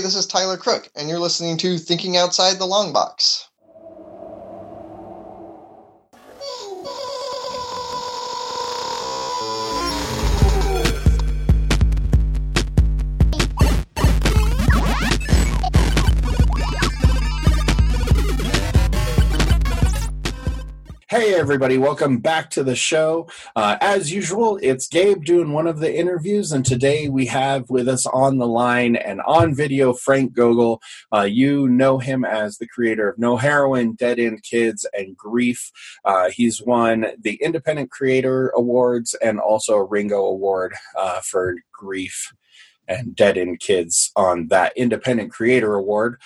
Hey, this is Tyler Crook, and you're listening to Thinking Outside the Long Box. Hey everybody, welcome back to the show. As usual, it's Gabe doing one of the interviews, and today we have with us on the line and on video Frank Gogol. You know him as the creator of No Heroine, Dead End Kids, and Grief. He's won the Independent Creator Awards and also a Ringo Award for Grief and Dead End Kids on that Independent Creator Award.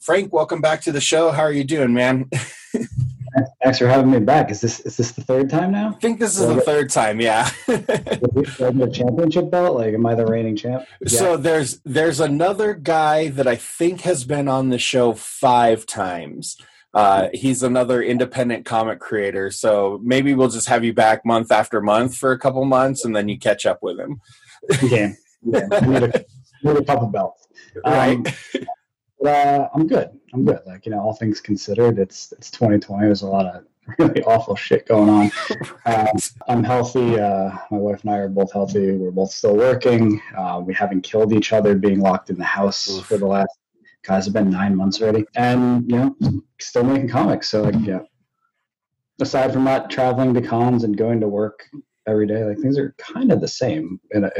Frank, welcome back to the show. How are you doing, man? Thanks for having me back. Is this the third time now? I think this is the third time, yeah. The championship belt? Like, am I the reigning champ? Yeah. So there's another guy that I think has been on the show 5 times. He's another independent comic creator. So maybe we'll just have you back month after month for a couple months, and then you catch up with him. Yeah. We need a couple belts. Right. I'm good. Like, you know, all things considered, it's 2020. There's a lot of really awful shit going on. I'm healthy. My wife and I are both healthy. We're both still working. We haven't killed each other being locked in the house for the last, guys, have been 9 months already. And, you know, still making comics. So, like, yeah. Aside from not traveling to cons and going to work every day, like, things are kind of the same in a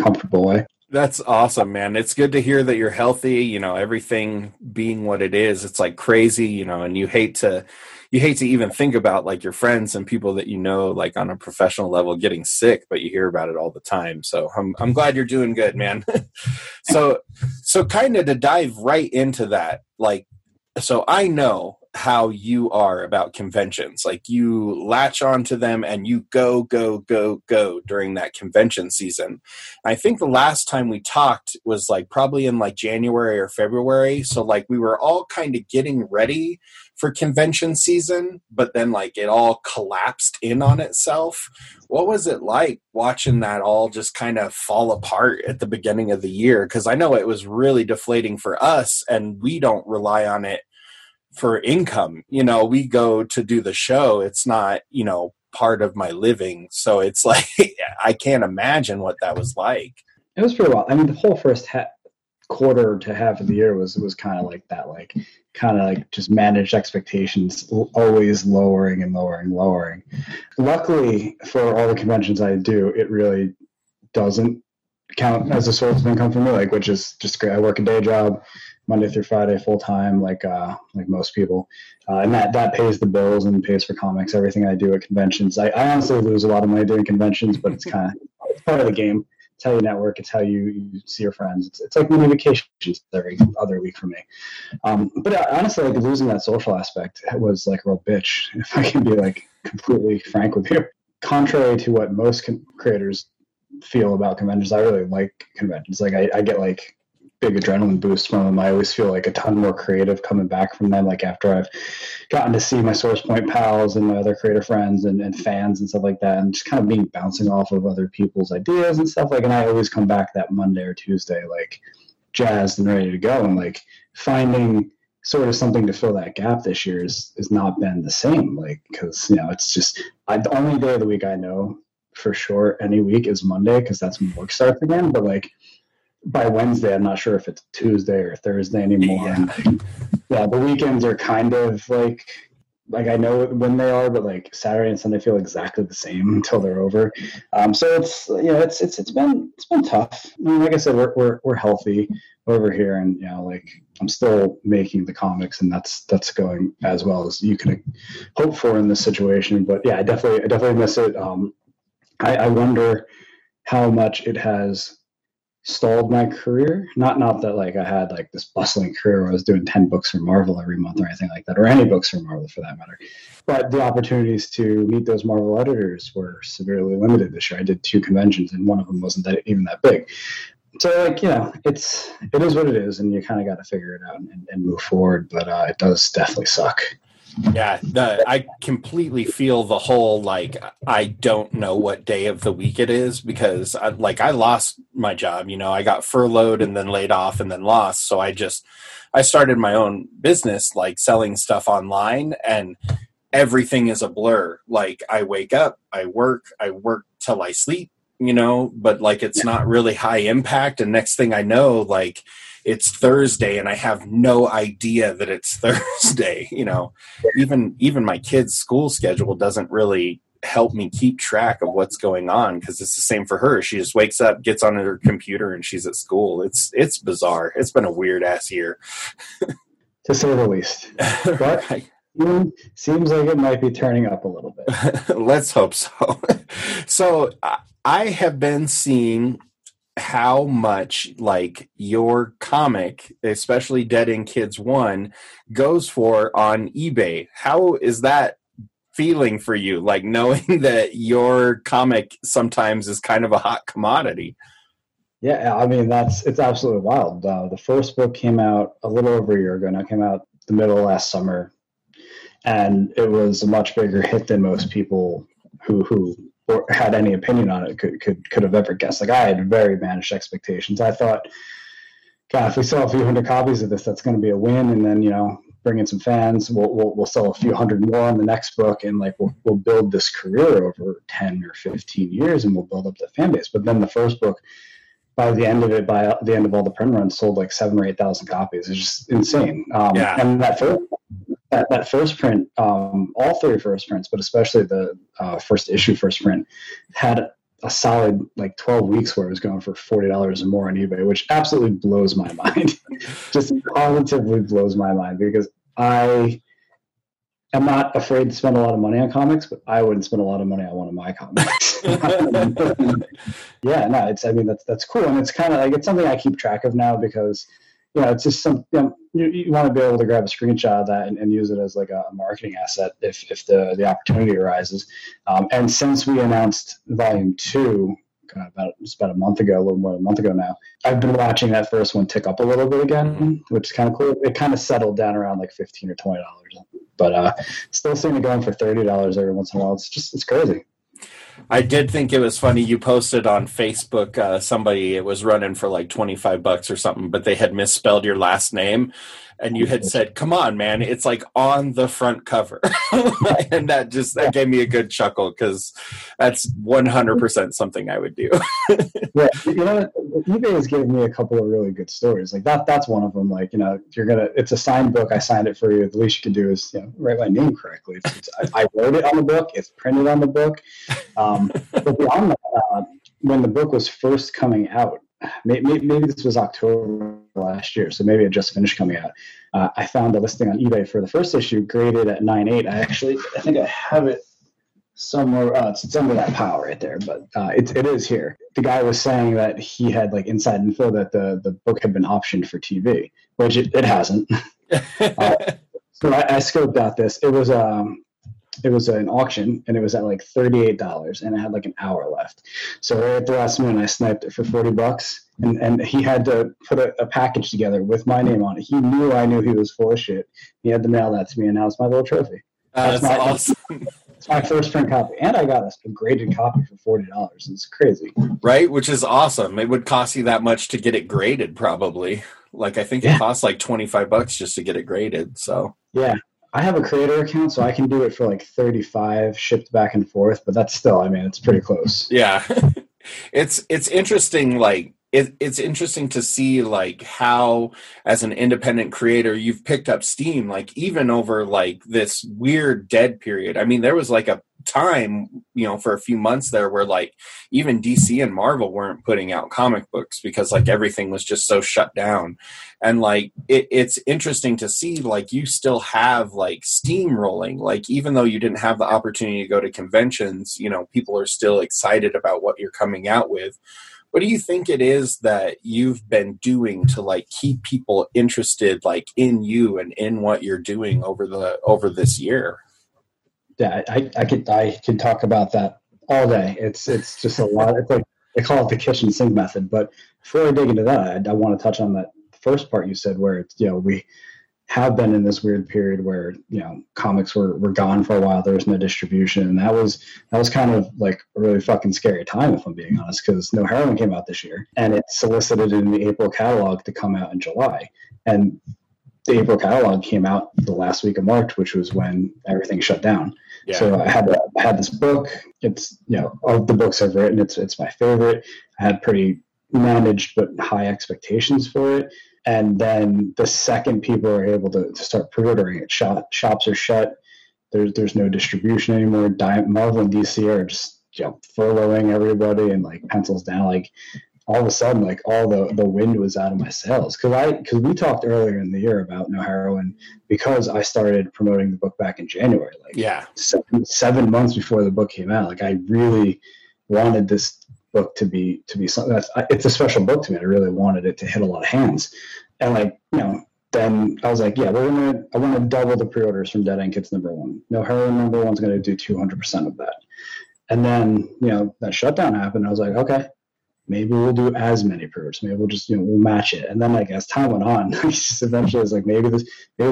comfortable way. That's awesome, man. It's good to hear that you're healthy, you know, everything being what it is. It's like crazy, you know, and you hate to even think about like your friends and people that you know, like on a professional level getting sick, but you hear about it all the time. So I'm glad you're doing good, man. So kind of to dive right into that, like, so I know how you are about conventions. Like, you latch onto them and you go during that convention season. I think the last time we talked was like probably in like January or February. So like we were all kind of getting ready for convention season, but then like it all collapsed in on itself. What was it like watching that all just kind of fall apart at the beginning of the year? 'Cause I know it was really deflating for us, and we don't rely on it for income. You know, we go to do the show. It's not, you know, part of my living. So it's like, I can't imagine what that was like. It was pretty wild. I mean, the whole first quarter to half of the year was kind of like that, like kind of like just managed expectations, always lowering. Luckily for all the conventions I do, it really doesn't count as a source of income for me, like, which is just great. I work a day job Monday through Friday, full time, like most people, and that pays the bills and pays for comics. Everything I do at conventions, I honestly lose a lot of money doing conventions, but it's kind of part of the game. It's how you network. It's how you see your friends. It's like mini vacations every other week for me. But honestly, like, losing that social aspect was like a real bitch, if I can be like completely frank with you. Contrary to what most creators feel about conventions, I really like conventions. Like, I get like big adrenaline boost from them. I always feel like a ton more creative coming back from them, like after I've gotten to see my Source Point pals and my other creator friends and fans and stuff like that, and just kind of being bouncing off of other people's ideas and stuff, like, and I always come back that Monday or Tuesday like jazzed and ready to go, and like finding sort of something to fill that gap this year has not been the same, like, because, you know, it's just the only day of the week I know for sure any week is Monday, because that's when work starts again, but like by Wednesday, I'm not sure if it's Tuesday or Thursday anymore. Yeah. And, yeah, the weekends are kind of like I know when they are, but like Saturday and Sunday feel exactly the same until they're over. So it's, you know, it's been tough. I mean, like I said, we're healthy over here, and, you know, like I'm still making the comics, and that's going as well as you can hope for in this situation. But yeah, I definitely miss it. I wonder how much it has stalled my career. Not that like I had like this bustling career where I was doing 10 books for Marvel every month or anything like that, or any books for Marvel for that matter, but the opportunities to meet those Marvel editors were severely limited this year. I did 2 conventions, and one of them wasn't that even that big. So like, you know, it is what it is, and you kind of got to figure it out and move forward, but it does definitely suck. Yeah, I completely feel the whole, like, I don't know what day of the week it is, because, I lost my job, you know. I got furloughed and then laid off and then lost. So I started my own business, like, selling stuff online, and everything is a blur. Like, I wake up, I work till I sleep, you know, but, like, it's not really high impact. And next thing I know, like, it's Thursday and I have no idea that it's Thursday, you know. Even my kids' school schedule doesn't really help me keep track of what's going on, because it's the same for her. She just wakes up, gets on her computer, and she's at school. It's bizarre. It's been a weird-ass year. To say the least. But seems like it might be turning up a little bit. Let's hope so. So I have been seeing how much, like, your comic, especially Dead End Kids 1, goes for on eBay. How is that feeling for you, like, knowing that your comic sometimes is kind of a hot commodity? Yeah, I mean, it's absolutely wild. The first book came out a little over a year ago, and it came out the middle of last summer, and it was a much bigger hit than most people who or had any opinion on it could have ever guessed. Like, I had very managed expectations. I thought, God, if we sell a few hundred copies of this, that's going to be a win. And then, you know, bring in some fans. We'll sell a few hundred more on the next book, and, like, we'll build this career over 10 or 15 years, and we'll build up the fan base. But then the first book, by the end of all the print runs, sold like 7,000 or 8,000 copies. It's just insane. And that first print, all three first prints, but especially the first issue first print, had a solid, like, 12 weeks where it was going for $40 or more on eBay, which absolutely blows my mind. Just positively blows my mind, because I am not afraid to spend a lot of money on comics, but I wouldn't spend a lot of money on one of my comics. Yeah, no, that's cool. And it's kind of like, it's something I keep track of now, because, you know, it's just something, you know, you want to be able to grab a screenshot of that and use it as, like, a marketing asset if the opportunity arises. And since we announced Volume 2, it's about a month ago, a little more than a month ago now, I've been watching that first one tick up a little bit again, which is kind of cool. It kind of settled down around like $15 or $20, but still seeing it going for $30 every once in a while. It's crazy. I did think it was funny. You posted on Facebook, somebody, it was running for like $25 or something, but they had misspelled your last name, and you had said, "Come on, man, it's like on the front cover." And that gave me a good chuckle, because that's 100% something I would do. Yeah, you know, eBay has given me a couple of really good stories. Like that's one of them. Like, you know, it's a signed book. I signed it for you. The least you can do is, you know, write my name correctly. I wrote it on the book. It's printed on the book. But beyond that, when the book was first coming out, maybe this was October last year, so maybe it just finished coming out, I found a listing on eBay for the first issue graded at 9.8. I think I have it somewhere. It's under that pile right there, but it is here. The guy was saying that he had, like, inside info that the book had been optioned for TV, which it hasn't. So I scoped out this. It was an auction, and it was at like $38, and it had like an hour left. So right at the last minute, I sniped it for $40, and he had to put a package together with my name on it. He knew I knew he was full of shit. He had to mail that to me, and now it's my little trophy. That's awesome. It's my first print copy, and I got a graded copy for $40. It's crazy, right? Which is awesome. It would cost you that much to get it graded, probably. Like, I think it costs like $25 just to get it graded. So yeah. I have a creator account, so I can do it for like $35 shipped back and forth, but that's still, I mean, it's pretty close. Yeah. It's interesting. Like, it's interesting to see, like, how as an independent creator, you've picked up steam, like, even over, like, this weird dead period. I mean, there was like a time, you know, for a few months there where, like, even DC and Marvel weren't putting out comic books because, like, everything was just so shut down. And, like, it's interesting to see, like, you still have, like, steam rolling. Like, even though you didn't have the opportunity to go to conventions, you know, people are still excited about what you're coming out with. What do you think it is that you've been doing to, like, keep people interested, like, in you and in what you're doing over this year? Yeah, I could talk about that all day. It's just a lot. It's like they call it the kitchen sink method. But before I dig into that, I want to touch on that first part you said, where it's, you know, we have been in this weird period where, you know, comics were gone for a while. There was no distribution. And that was kind of like a really fucking scary time, if I'm being honest, because No Heroine came out this year and it solicited in the April catalog to come out in July. And the April catalog came out the last week of March, which was when everything shut down. Yeah. So I had this book. It's, you know, of the books I've written, it's my favorite. I had pretty managed but high expectations for it. And then the second people are able to start pre-ordering it, shops are shut. There's no distribution anymore. Marvel and DC are just, you know, furloughing everybody and like pencils down. Like all of a sudden, like all the wind was out of my sails. Because we talked earlier in the year about No Heroine because I started promoting the book back in January. Like yeah, seven months before the book came out. Like I really wanted this book to be something that's, it's a special book to me. I really wanted it to hit a lot of hands. And like, you know, then I was like, yeah, I want to double the pre-orders from Dead End Kids #1. No Heroine #1's going to do 200% of that. And then, you know, that shutdown happened. I was like, okay, maybe we'll do as many pre-orders. Maybe we'll just, you know, we'll match it. And then like, as time went on, eventually I was like, maybe the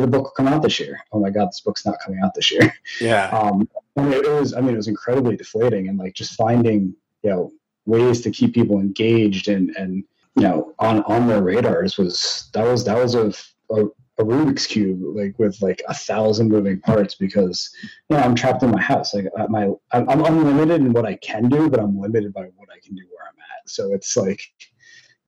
book will come out this year. Oh my God, this book's not coming out this year. Yeah. It was incredibly deflating, and like just finding, you know, ways to keep people engaged and you know on their radars was a Rubik's cube, like with like 1,000 moving parts, because you know I'm trapped in my house. Like I'm unlimited in what I can do, but I'm limited by what I can do where I'm at. So it's like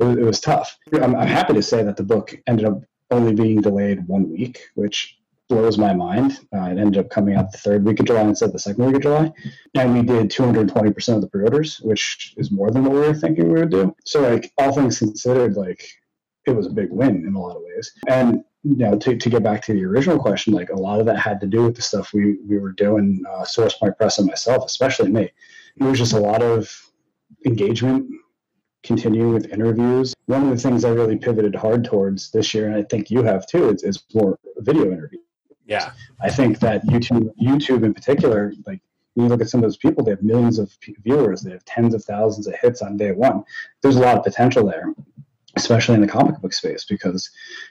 it was tough. I'm happy to say that the book ended up only being delayed 1 week, which blows my mind. It ended up coming out the third week of July instead of the second week of July. And we did 220% of the pre-orders, which is more than what we were thinking we would do. So like all things considered, like it was a big win in a lot of ways. And you know, to get back to the original question, like a lot of that had to do with the stuff we were doing, Source Point Press and myself, especially me. It was just a lot of engagement, continuing with interviews. One of the things I really pivoted hard towards this year, and I think you have too, is more video interviews. Yeah, I think that YouTube in particular, like when you look at some of those people, they have millions of viewers, they have tens of thousands of hits on day one. There's a lot of potential there, especially in the comic book space, because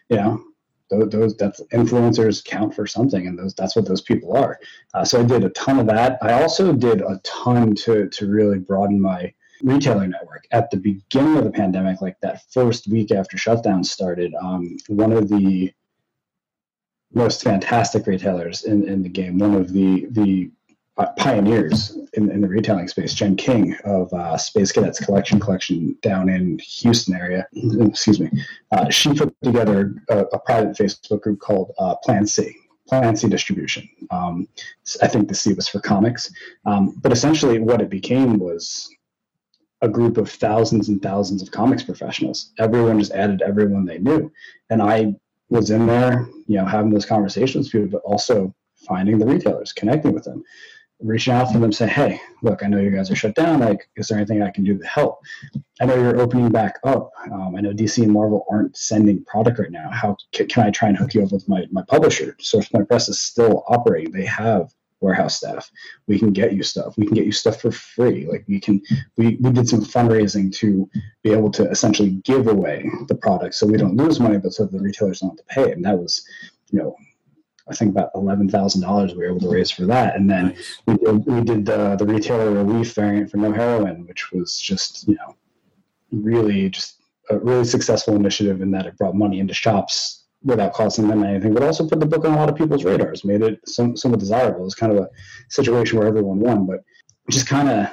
you know that's influencers count for something, and that's what those people are. So I did a ton of that. I also did a ton to really broaden my retailer network. At the beginning of the pandemic, like that first week after shutdown started, one of the most fantastic retailers in the game, one of the pioneers in the retailing space, Jen King of Space Cadets Collection down in Houston area, excuse me, she put together a private Facebook group called Plan C Distribution. I think the C was for comics. But essentially what it became was a group of thousands and thousands of comics professionals. Everyone just added everyone they knew. And I was in there, you know, having those conversations with people, but also finding the retailers, connecting with them, reaching out to them, say, hey, look, I know you guys are shut down. Like, is there anything I can do to help? I know you're opening back up. I know DC and Marvel aren't sending product right now. How can I try and hook you up with my publisher? Source Point Press is still operating. They have warehouse staff. We can get you stuff. We can get you stuff for free. Like we did some fundraising to be able to essentially give away the product so we don't lose money, but so the retailers don't have to pay it. And that was, you know, I think about $11,000 we were able to raise for that. And then we did the retailer relief variant for No Heroine, which was just, you know, really just a really successful initiative in that it brought money into shops without costing them anything, but also put the book on a lot of people's radars, made it somewhat desirable. It was kind of a situation where everyone won, but just kind of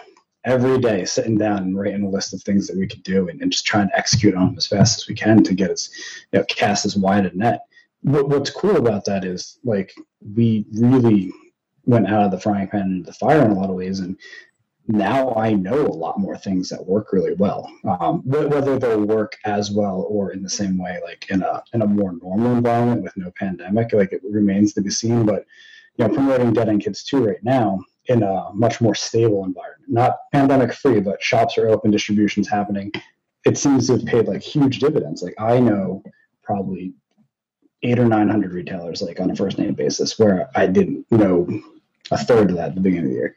every day sitting down and writing a list of things that we could do and just trying to execute on them as fast as we can to get us, you know, cast as wide a net. What's cool about that is like, we really went out of the frying pan into the fire in a lot of ways. And now I know a lot more things that work really well, whether they'll work as well or in the same way, like in a more normal environment with no pandemic, like it remains to be seen. But you know, promoting Dead End Kids 2 right now in a much more stable environment, not pandemic free, but shops are open, distribution's happening. It seems to have paid like huge dividends. Like I know probably 800 or 900 retailers, like on a first name basis, where I didn't know a third of that at the beginning of the year.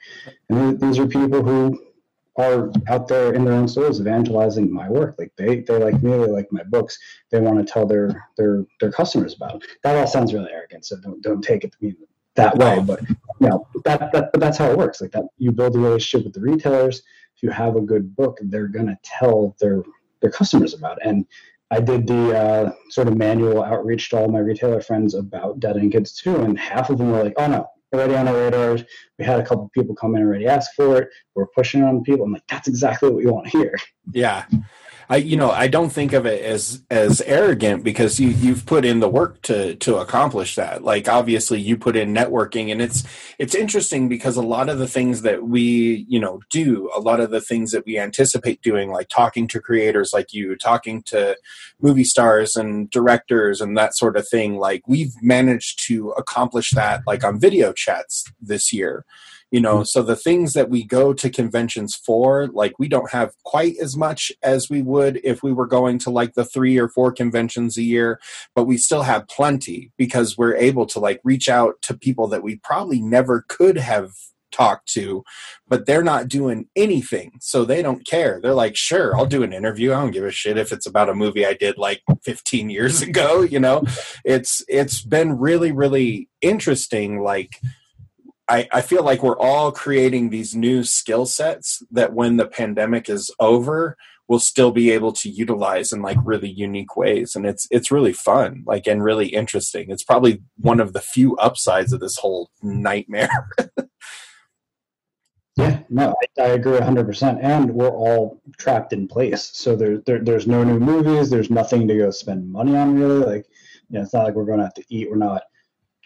And these are people who are out there in their own souls evangelizing my work. Like they like me, they like my books. They want to tell their customers about it. That all sounds really arrogant, so don't take it to me that way. But you know, but that's how it works. Like that, you build a relationship with the retailers. If you have a good book, they're gonna tell their customers about it. And I did the sort of manual outreach to all my retailer friends about Dead End Kids too, and half of them were like, "Oh no, already on our radars. We had a couple people come in and already ask for it. We're pushing it on people." I'm like, "That's exactly what you want to hear." Yeah, I don't think of it as arrogant because you've put in the work to accomplish that. Like obviously you put in networking, and it's interesting because a lot of the things that we do, a lot of the things that we anticipate doing, like talking to creators like you, talking to movie stars and directors and that sort of thing, like we've managed to accomplish that like on video chats this year. So the things that we go to conventions for, like we don't have quite as much as we would if we were going to like the 3 or 4 conventions a year, but we still have plenty because we're able to like reach out to people that we probably never could have talked to, but they're not doing anything. So they don't care. They're like, sure, I'll do an interview. I don't give a shit if it's about a movie I did like 15 years ago. It's been really, really interesting. Like, I feel like we're all creating these new skill sets that when the pandemic is over, we'll still be able to utilize in like really unique ways. And it's really fun, like, and really interesting. It's probably one of the few upsides of this whole nightmare. Yeah, no, I agree 100%. And we're all trapped in place. So there's no new movies. There's nothing to go spend money on really. Like, it's not like we're going to have to eat. We're not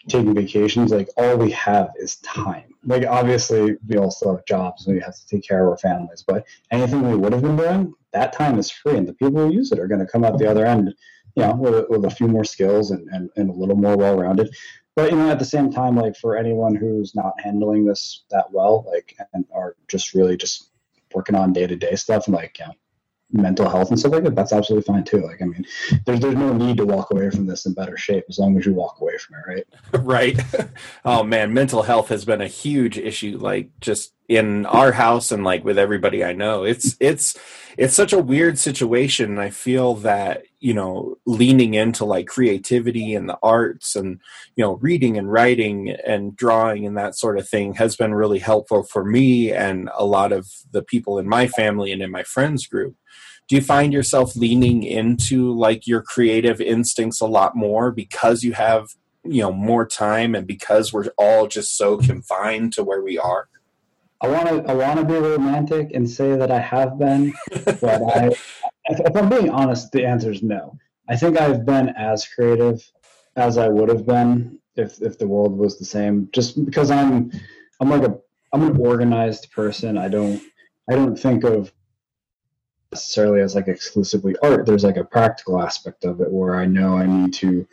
taking vacations. Like all we have is time. Like obviously we all still have jobs and we have to take care of our families, but anything we would have been doing, that time is free, and the people who use it are going to come out the other end with a few more skills and a little more well-rounded. But at the same time, like for anyone who's not handling this that well, like, and are just really just working on day-to-day stuff and like mental health and stuff like that, that's absolutely fine too. Like, I mean, there's no need to walk away from this in better shape as long as you walk away from it, right? Right. Oh man, mental health has been a huge issue, like just in our house and like with everybody I know. It's such a weird situation. And I feel that, leaning into like creativity and the arts and, reading and writing and drawing and that sort of thing has been really helpful for me and a lot of the people in my family and in my friends group. Do you find yourself leaning into like your creative instincts a lot more because you have, more time and because we're all just so confined to where we are? I want to be romantic and say that I have been, but if I'm being honest, the answer is no. I think I've been as creative as I would have been if the world was the same. Just because I'm an organized person. I don't think of necessarily as like exclusively art. There's like a practical aspect of it where I know I need to.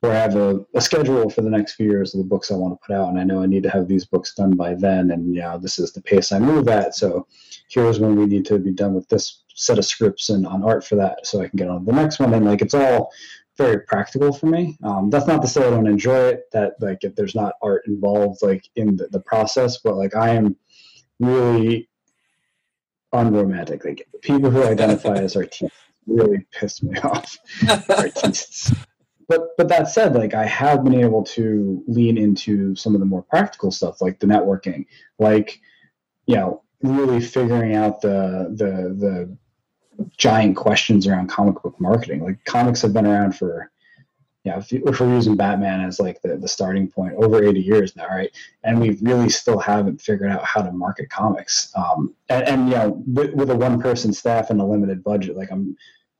Where I have a schedule for the next few years of the books I want to put out, and I know I need to have these books done by then, and this is the pace I move at, so here's when we need to be done with this set of scripts and on art for that, so I can get on to the next one. And like it's all very practical for me. That's not to say I don't enjoy it, that like if there's not art involved like in the process, but like I am really unromantic. Like people who identify as artists really piss me off. Artists. But that said, like I have been able to lean into some of the more practical stuff, like the networking, like really figuring out the giant questions around comic book marketing. Like comics have been around for if we're using Batman as like the starting point, over 80 years now, right? And we really still haven't figured out how to market comics. With a one-person staff and a limited budget, like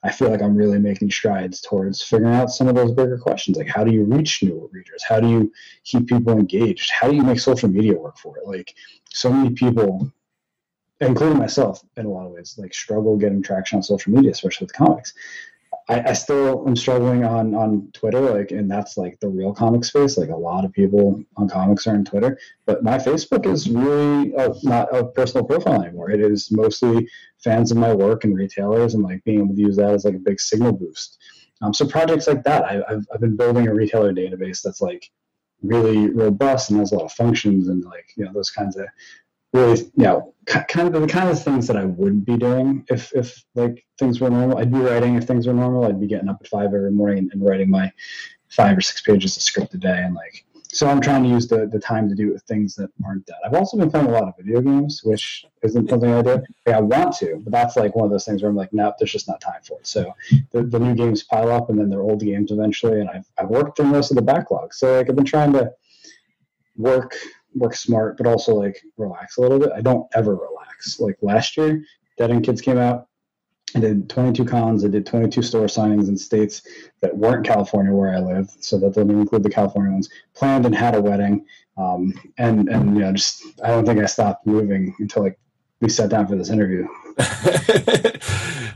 I feel like I'm really making strides towards figuring out some of those bigger questions. Like, how do you reach new readers? How do you keep people engaged? How do you make social media work for it? Like, so many people, including myself in a lot of ways, like struggle getting traction on social media, especially with comics. I still am struggling on Twitter, like, and that's like the real comic space. Like a lot of people on comics are on Twitter, but my Facebook is really not a personal profile anymore. It is mostly fans of my work and retailers, and like being able to use that as like a big signal boost. So projects like that, I've been building a retailer database that's like really robust and has a lot of functions and like those kinds of really, you know, kind of the kind of things that I wouldn't be doing if like things were normal. I'd be writing if things were normal. I'd be getting up at 5 every morning and writing my 5 or 6 pages of script a day. And like, so I'm trying to use the time to do things that aren't done. I've also been playing a lot of video games, which isn't something I do. Like, I want to, but that's like one of those things where I'm like, nope, there's just not time for it. So the new games pile up, and then they're old games eventually. And I've worked through most of the backlog. So like, I've been trying to work smart, but also like relax a little bit. I don't ever relax. Like last year, Dead End Kids came out. I did 22 cons. I did 22 store signings in states that weren't California where I live, so that didn't include the California ones. Planned and had a wedding, and you know, just I don't think I stopped moving until like we sat down for this interview.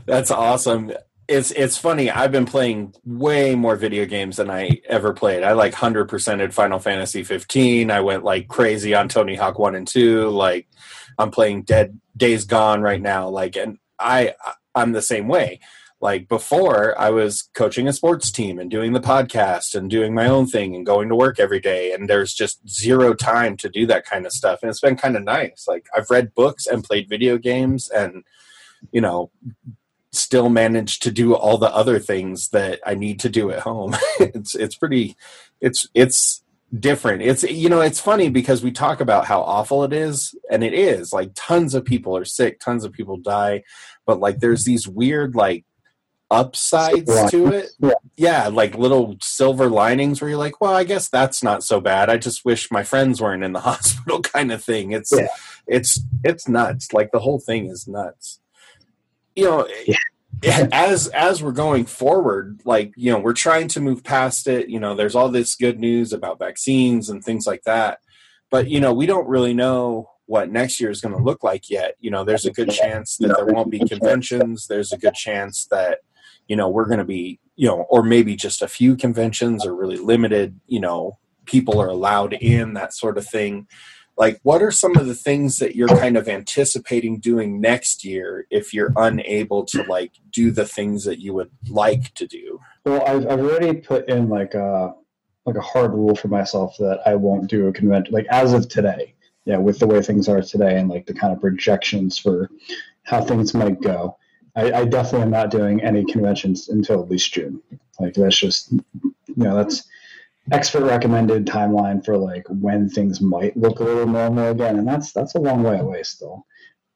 That's awesome. It's funny. I've been playing way more video games than I ever played. I like 100%ed Final Fantasy XV. I went like crazy on Tony Hawk 1 and 2. Like I'm playing Days Gone right now. Like and I'm the same way. Like before, I was coaching a sports team and doing the podcast and doing my own thing and going to work every day. And there's just zero time to do that kind of stuff. And it's been kind of nice. Like I've read books and played video games and, you know, still managed to do all the other things that I need to do at home. It's pretty different. It's, you know, it's funny because we talk about how awful it is, and it is. Like tons of people are sick, tons of people die, but like there's these weird like upsides to it. Yeah, like little silver linings where you're like, well, I guess that's not so bad. I just wish my friends weren't in the hospital kind of thing. It's nuts. Like the whole thing is nuts. You know, as we're going forward, like, you know, we're trying to move past it. You know, there's all this good news about vaccines and things like that, but, you know, we don't really know what next year is going to look like yet. You know, there's a good chance that there won't be conventions. There's a good chance that, you know, we're going to be, you know, or maybe just a few conventions or really limited, you know, people are allowed in, that sort of thing. Like, what are some of the things that you're kind of anticipating doing next year if you're unable to, like, do the things that you would like to do? Well, I've already put in, like a hard rule for myself that I won't do a convention. Like, as of today, yeah, with the way things are today and, like, the kind of projections for how things might go, I definitely am not doing any conventions until at least June. Like, that's just, you know, that's expert recommended timeline for like when things might look a little normal again. And that's a long way away still.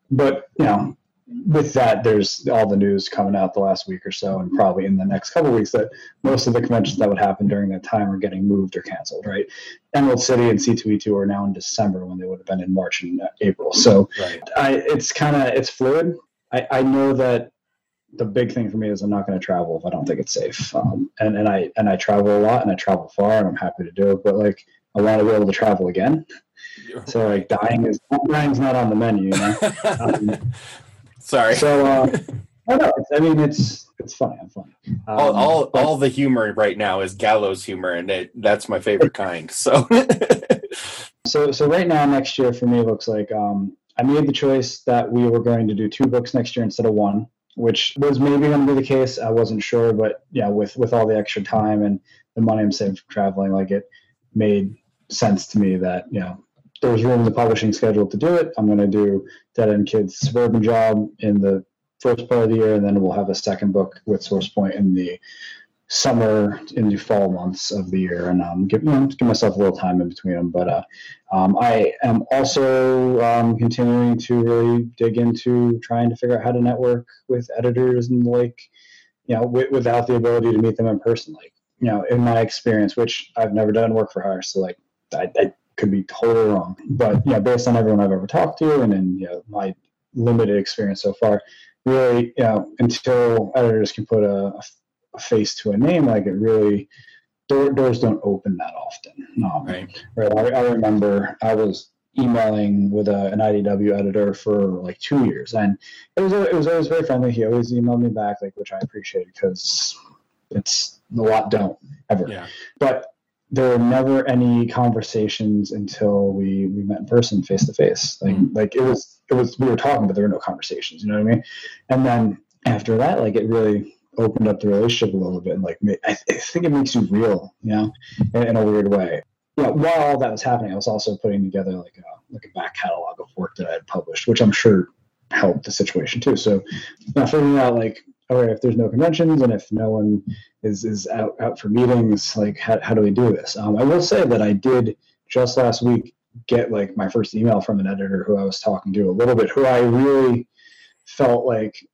But, you know, with that, there's all the news coming out the last week or so, and probably in the next couple of weeks, that most of the conventions that would happen during that time are getting moved or canceled, right? Emerald City and C2E2 are now in December when they would have been in March and April. So right. It's fluid. I know that the big thing for me is I'm not going to travel if I don't think it's safe. And I travel a lot, and I travel far, and I'm happy to do it, but like I want to be able to travel again. So like dying's not on the menu, you know? Sorry. So, it's fun. I'm fun. All the humor right now is gallows humor, and that's my favorite kind. So, so right now, next year for me looks like, I made the choice that we were going to do 2 books next year instead of 1. Which was maybe going to be the case. I wasn't sure, but yeah, with all the extra time and the money I'm saving from traveling, like it made sense to me that, you know, there was room in the publishing schedule to do it. I'm going to do Dead End Kids Suburban Job in the first part of the year, and then we'll have a second book with Source Point in the summer, in the fall months of the year, and give myself a little time in between them. But I am also continuing to really dig into trying to figure out how to network with editors and like, you know, without the ability to meet them in person. Like, you know, in my experience, which I've never done work for hire, so like I could be totally wrong. But yeah, based on everyone I've ever talked to and you know, my limited experience so far, really, you know, until editors can put a face to a name, like it really, doors don't open that often. Right. I remember I was emailing with an IDW editor for like 2 years, and it was always very friendly. He always emailed me back, like, which I appreciated because it's a lot don't ever. Yeah. But there were never any conversations until we met in person, face to face. Like it was we were talking, but there were no conversations. You know what I mean? And then after that, like it really opened up the relationship a little bit, and like I think it makes you real, you know, in a weird way. Yeah, while all that was happening, I was also putting together like a back catalog of work that I had published, which I'm sure helped the situation too. So now figuring out like, all right, if there's no conventions and if no one is out for meetings, like how do we do this? I will say that I did just last week get like my first email from an editor who I was talking to a little bit, who I really felt like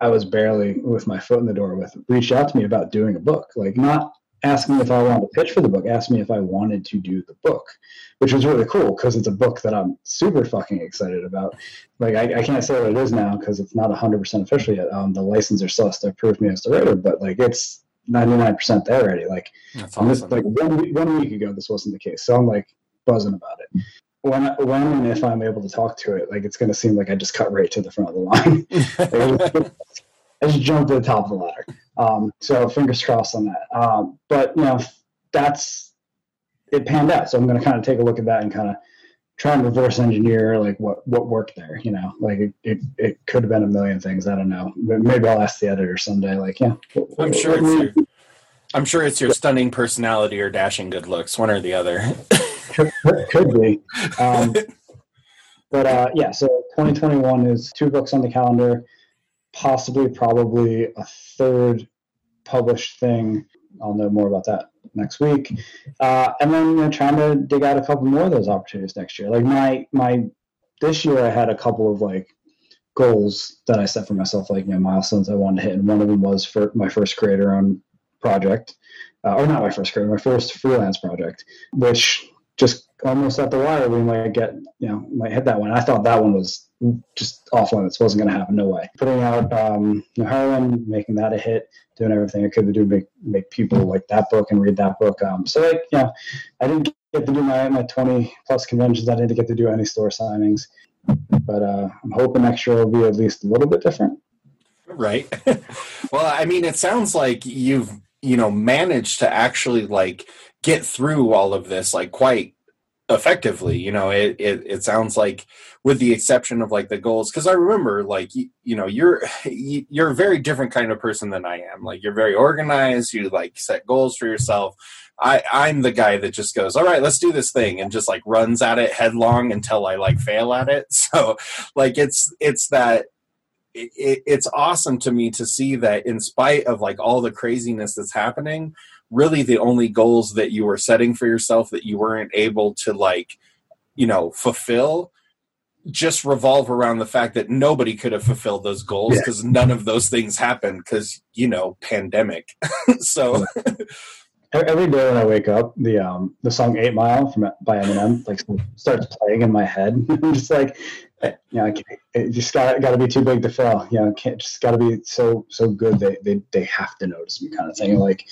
I was barely with my foot in the door with, reached out to me about doing a book, like not asked me if I wanted to pitch for the book, asked me if I wanted to do the book, which was really cool because it's a book that I'm super fucking excited about. Like, I can't say what it is now because it's not 100% official yet. The licensor still has to approve me as the writer, but like it's 99% there already. Like, that's awesome. This, like one week ago, this wasn't the case. So I'm like buzzing about it. When and if I'm able to talk to it, like it's going to seem like I just cut right to the front of the line. Like, I just jumped to the top of the ladder. So fingers crossed on that. But you know, it panned out. So I'm going to kind of take a look at that and kind of try and reverse engineer like what worked there, you know, like it could have been a million things. I don't know. Maybe I'll ask the editor someday. Like, yeah, I'm sure it's your stunning personality or dashing good looks, one or the other. Could be. Yeah, so 2021 is 2 books on the calendar, probably a 3rd published thing. I'll know more about that next week. And then trying to dig out a couple more of those opportunities next year. Like my this year I had a couple of like goals that I set for myself, like, you know, milestones I wanted to hit. And one of them was for my first creator-owned project, or not my first creator, my first freelance project, which just almost at the wire, we might get, you know, might hit that one. I thought that one was just off limits. Wasn't going to happen. No way. Putting out No Heroine, making that a hit, doing everything I could to do make people like that book and read that book. So like, you know, I didn't get to do my 20 plus conventions. I didn't get to do any store signings, but I'm hoping next year will be at least a little bit different. Right. Well, I mean, it sounds like you've, you know, managed to actually like get through all of this like quite effectively. You know, it sounds like, with the exception of like the goals, because I remember like you know, you're a very different kind of person than I am. Like, you're very organized, you like set goals for yourself. I'm the guy that just goes, all right, let's do this thing, and just like runs at it headlong until I like fail at it. So like it's that. It's awesome to me to see that in spite of like all the craziness that's happening, really the only goals that you were setting for yourself that you weren't able to like, you know, fulfill just revolve around the fact that nobody could have fulfilled those goals because none of those things happened because, you know, pandemic. So every day when I wake up, the song 8 Mile by Eminem like starts playing in my head. I'm just like, you know, it just got to be too big to fail. You know, can't just got to be so good they have to notice me, kind of thing. Like,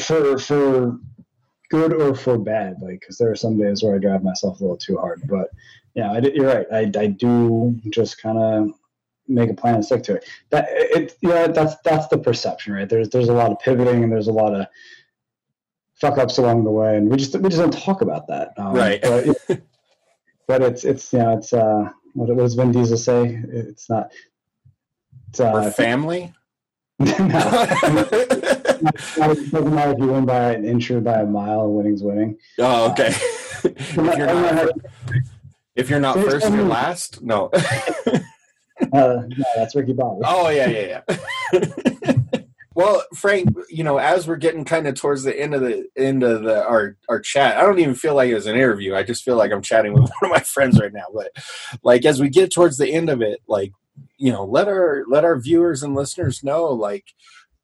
for good or for bad, like, because there are some days where I drive myself a little too hard. But yeah, you're right. I do just kind of make a plan and stick to it. That's the perception, right? There's a lot of pivoting and there's a lot of fuck ups along the way, and we just don't talk about that, right? But it's you know, it's what does Vin Diesel say? It's not. It's, we're family? No. It doesn't matter if you win by an inch or by a mile, winning's winning. Oh, okay. If you're not first, you're last? No. No, that's Ricky Bobby. Oh, yeah. Well, Frank, you know, as we're getting kind of towards the end of our chat, I don't even feel like it was an interview. I just feel like I'm chatting with one of my friends right now. But like, as we get towards the end of it, like, you know, let our viewers and listeners know, like,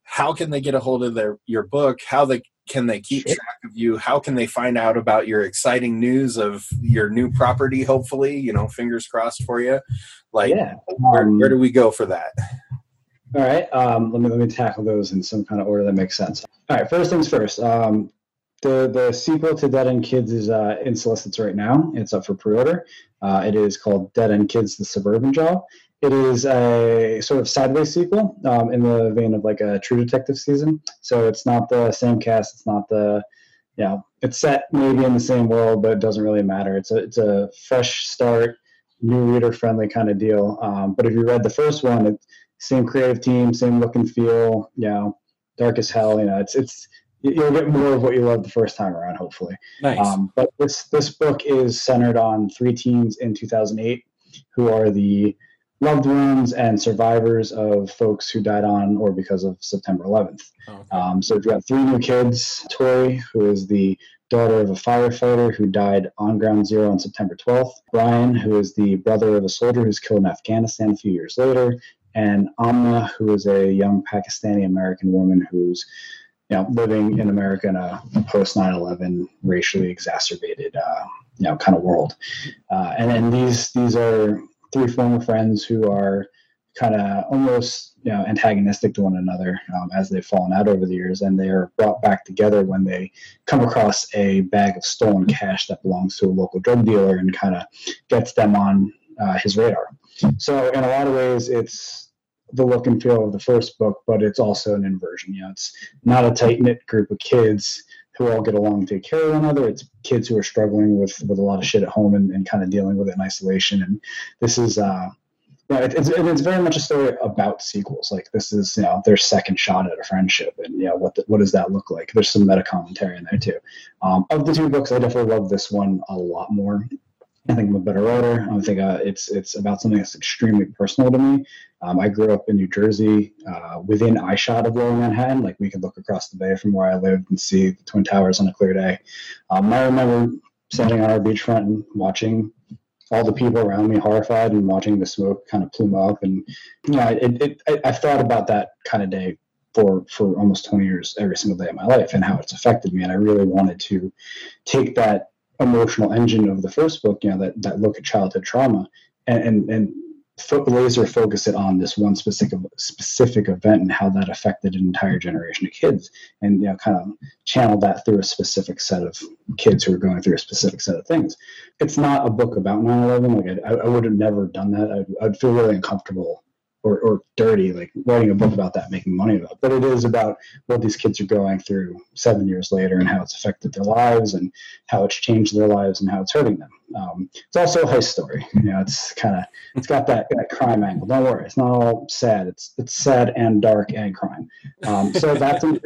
how can they get a hold of your book? How can they keep track of you? How can they find out about your exciting news of your new property? Hopefully, you know, fingers crossed for you. Like, where do we go for that? All right, let me tackle those in some kind of order that makes sense. All right, first things first. The sequel to Dead End Kids is in solicits right now. It's up for pre-order. It is called Dead End Kids: The Suburban Job. It is a sort of sideways sequel in the vein of like a True Detective season. So it's not the same cast. It's not the, you know, it's set maybe in the same world, but it doesn't really matter. It's a fresh start, new reader friendly kind of deal. But if you read the first one, it's same creative team, same look and feel, you know, dark as hell. You know, it's you'll get more of what you love the first time around, hopefully. Nice. But this book is centered on three teens in 2008 who are the loved ones and survivors of folks who died on or because of September 11th. Oh. So we've got three new kids. Tori, who is the daughter of a firefighter who died on Ground Zero on September 12th. Brian, who is the brother of a soldier who's killed in Afghanistan a few years later. And Amma, who is a young Pakistani-American woman who's living in America in a post 9/11 racially exacerbated, kind of world. And then these are three former friends who are kind of almost, antagonistic to one another as they've fallen out over the years. And they are brought back together when they come across a bag of stolen cash that belongs to a local drug dealer and kind of gets them on his radar. So in a lot of ways, it's the look and feel of the first book, but it's also an inversion. It's not a tight-knit group of kids who all get along and take care of one another. It's kids who are struggling with a lot of shit at home and kind of dealing with it in isolation. And this is, it's very much a story about sequels. Like this is, their second shot at a friendship, and what does that look like? There's some meta commentary in there too. Of the two books, I definitely love this one a lot more. I think I'm a better writer. I think it's about something that's extremely personal to me. I grew up in New Jersey, within eyeshot of Lower Manhattan. Like we could look across the bay from where I lived and see the Twin Towers on a clear day. I remember sitting on our beachfront and watching all the people around me horrified and watching the smoke kind of plume up. And I've thought about that kind of day for almost 20 years, every single day of my life, and how it's affected me. And I really wanted to take that emotional engine of the first book, that look at childhood trauma, and laser focus it on this one specific event and how that affected an entire generation of kids, and kind of channel that through a specific set of kids who are going through a specific set of things. It's not a book about 9/11. Like I would have never done that. I'd feel really uncomfortable or dirty, like writing a book about that, making money about it. But it is about what these kids are going through 7 years later and how it's affected their lives and how it's changed their lives and how it's hurting them. It's also a heist story. It's got that crime angle. Don't worry, it's not all sad. It's sad and dark and crime. So that's in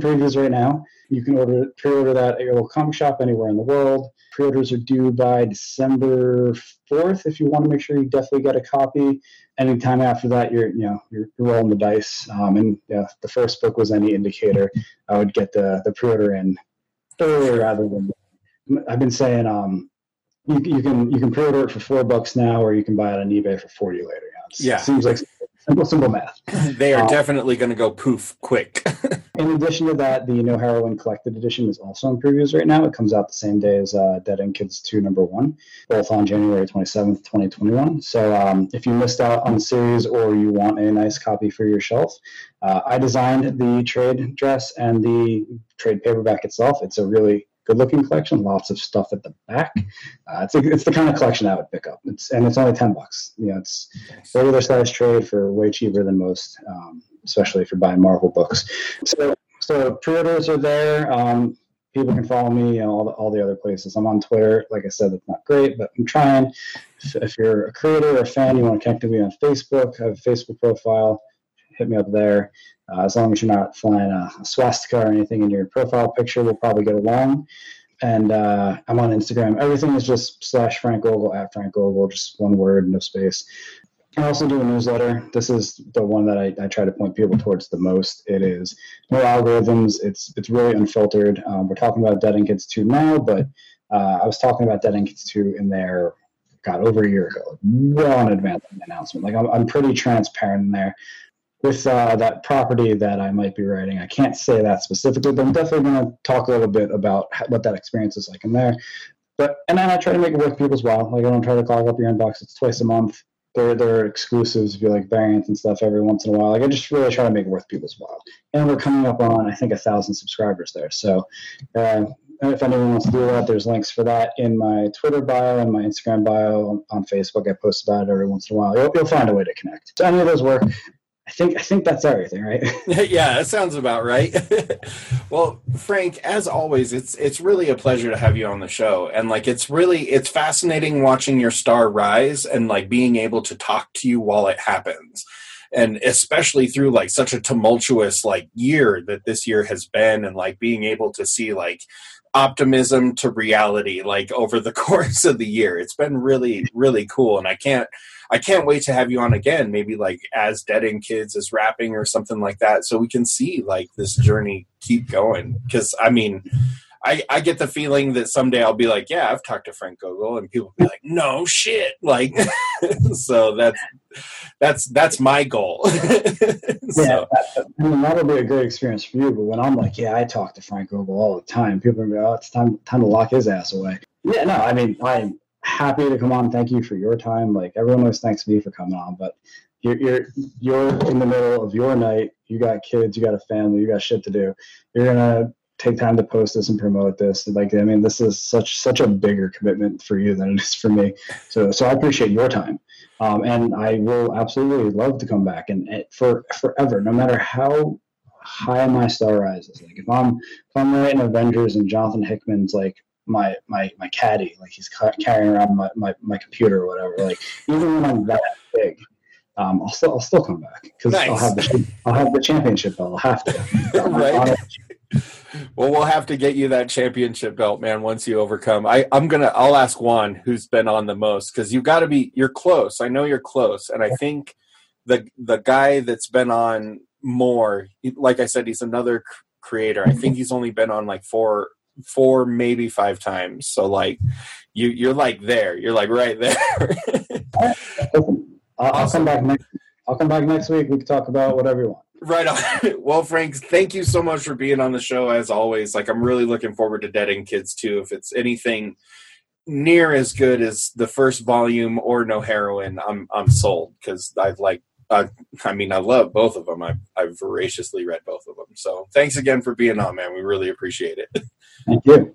previews right now. You can pre-order that at your local comic shop anywhere in the world. Pre-orders are due by December 4th. If you want to make sure you definitely get a copy. Anytime after that, you're rolling the dice. And the first book was any indicator, I would get the pre-order in earlier rather than. I've been saying you can pre-order it for $4 now, or you can buy it on eBay for $40 later. It seems like simple math. They are definitely going to go poof quick. In addition to that, the No Heroine Collected Edition is also in previews right now. It comes out the same day as Dead End Kids 2 number 1, both on January 27th, 2021. So if you missed out on the series or you want a nice copy for your shelf, I designed the trade dress and the trade paperback itself. It's a really good-looking collection, lots of stuff at the back. It's the kind of collection I would pick up. It's only $10. It's regular size trade for way cheaper than most, especially if you're buying Marvel books. So pre-orders are there. People can follow me and all the other places. I'm on Twitter. Like I said, it's not great, but I'm trying. If you're a creator or a fan, you want to connect with me on Facebook. I have a Facebook profile. Hit me up there. As long as you're not flying a swastika or anything in your profile picture, we'll probably get along. And I'm on Instagram. Everything is just /Frank Gogol, @Frank Gogol, just one word, no space. I also do a newsletter. This is the one that I try to point people towards the most. It is no algorithms. It's really unfiltered. We're talking about Dead End Kids 2 now, but I was talking about Dead End Kids 2 in there, over a year ago, well in advance of the announcement. Like I'm pretty transparent in there. With that property that I might be writing, I can't say that specifically, but I'm definitely going to talk a little bit about what that experience is like in there. And then I try to make it worth people's while. Like I don't try to clog up your inbox. It's twice a month. There are exclusives, if you like variants and stuff, every once in a while. Like I just really try to make it worth people's while. And we're coming up on, I think, 1,000 subscribers there. So if anyone wants to do that, there's links for that in my Twitter bio and my Instagram bio. On Facebook, I post about it every once in a while. You'll find a way to connect. So any of those work. I think that's everything, right? Yeah, that sounds about right. Well, Frank, as always, it's really a pleasure to have you on the show. And it's fascinating watching your star rise and being able to talk to you while it happens. and especially through like such a tumultuous like year that this year has been, and like being able to see like optimism to reality like over the course of the year. It's been really, really cool, and I can't wait to have you on again, maybe like as Dead End Kids is wrapping or something like that, so we can see like this journey keep going. Because I mean, I get the feeling that someday I'll be like, yeah, I've talked to Frank Gogol, and people will be like, no shit. Like, so that's my goal. So. Yeah, that'll be a great experience for you. But when I'm like, yeah, I talk to Frank Gogol all the time, people are going to be, oh, it's time to lock his ass away. Yeah, no, I mean, I'm happy to come on. Thank you for your time. Like, everyone always thanks me for coming on, but you're in the middle of your night. You got kids, you got a family, you got shit to do. You're going to take time to post this and promote this. Like, I mean, this is such a bigger commitment for you than it is for me. So I appreciate your time. And I will absolutely love to come back and forever, no matter how high my star rises. Like if I'm writing Avengers and Jonathan Hickman's like my caddy, like he's carrying around my computer or whatever. Like even when I'm that big, I'll still come back because nice. I'll have the championship belt. I'll have to. Right. Well, we'll have to get you that championship belt, man, once you overcome. I'll ask Juan, who's been on the most, because you're close. I know you're close. And I think the guy that's been on more, like I said, he's another creator. I think he's only been on like four, maybe five times. So like you're like there. You're like right there. I'll come back next week. We can talk about whatever you want. Right on. Well, Frank, thank you so much for being on the show, as always. Like, I'm really looking forward to Dead End Kids, too. If it's anything near as good as the first volume or No Heroine, I'm sold, because I love both of them. I've voraciously read both of them. So thanks again for being on, man. We really appreciate it. Thank you.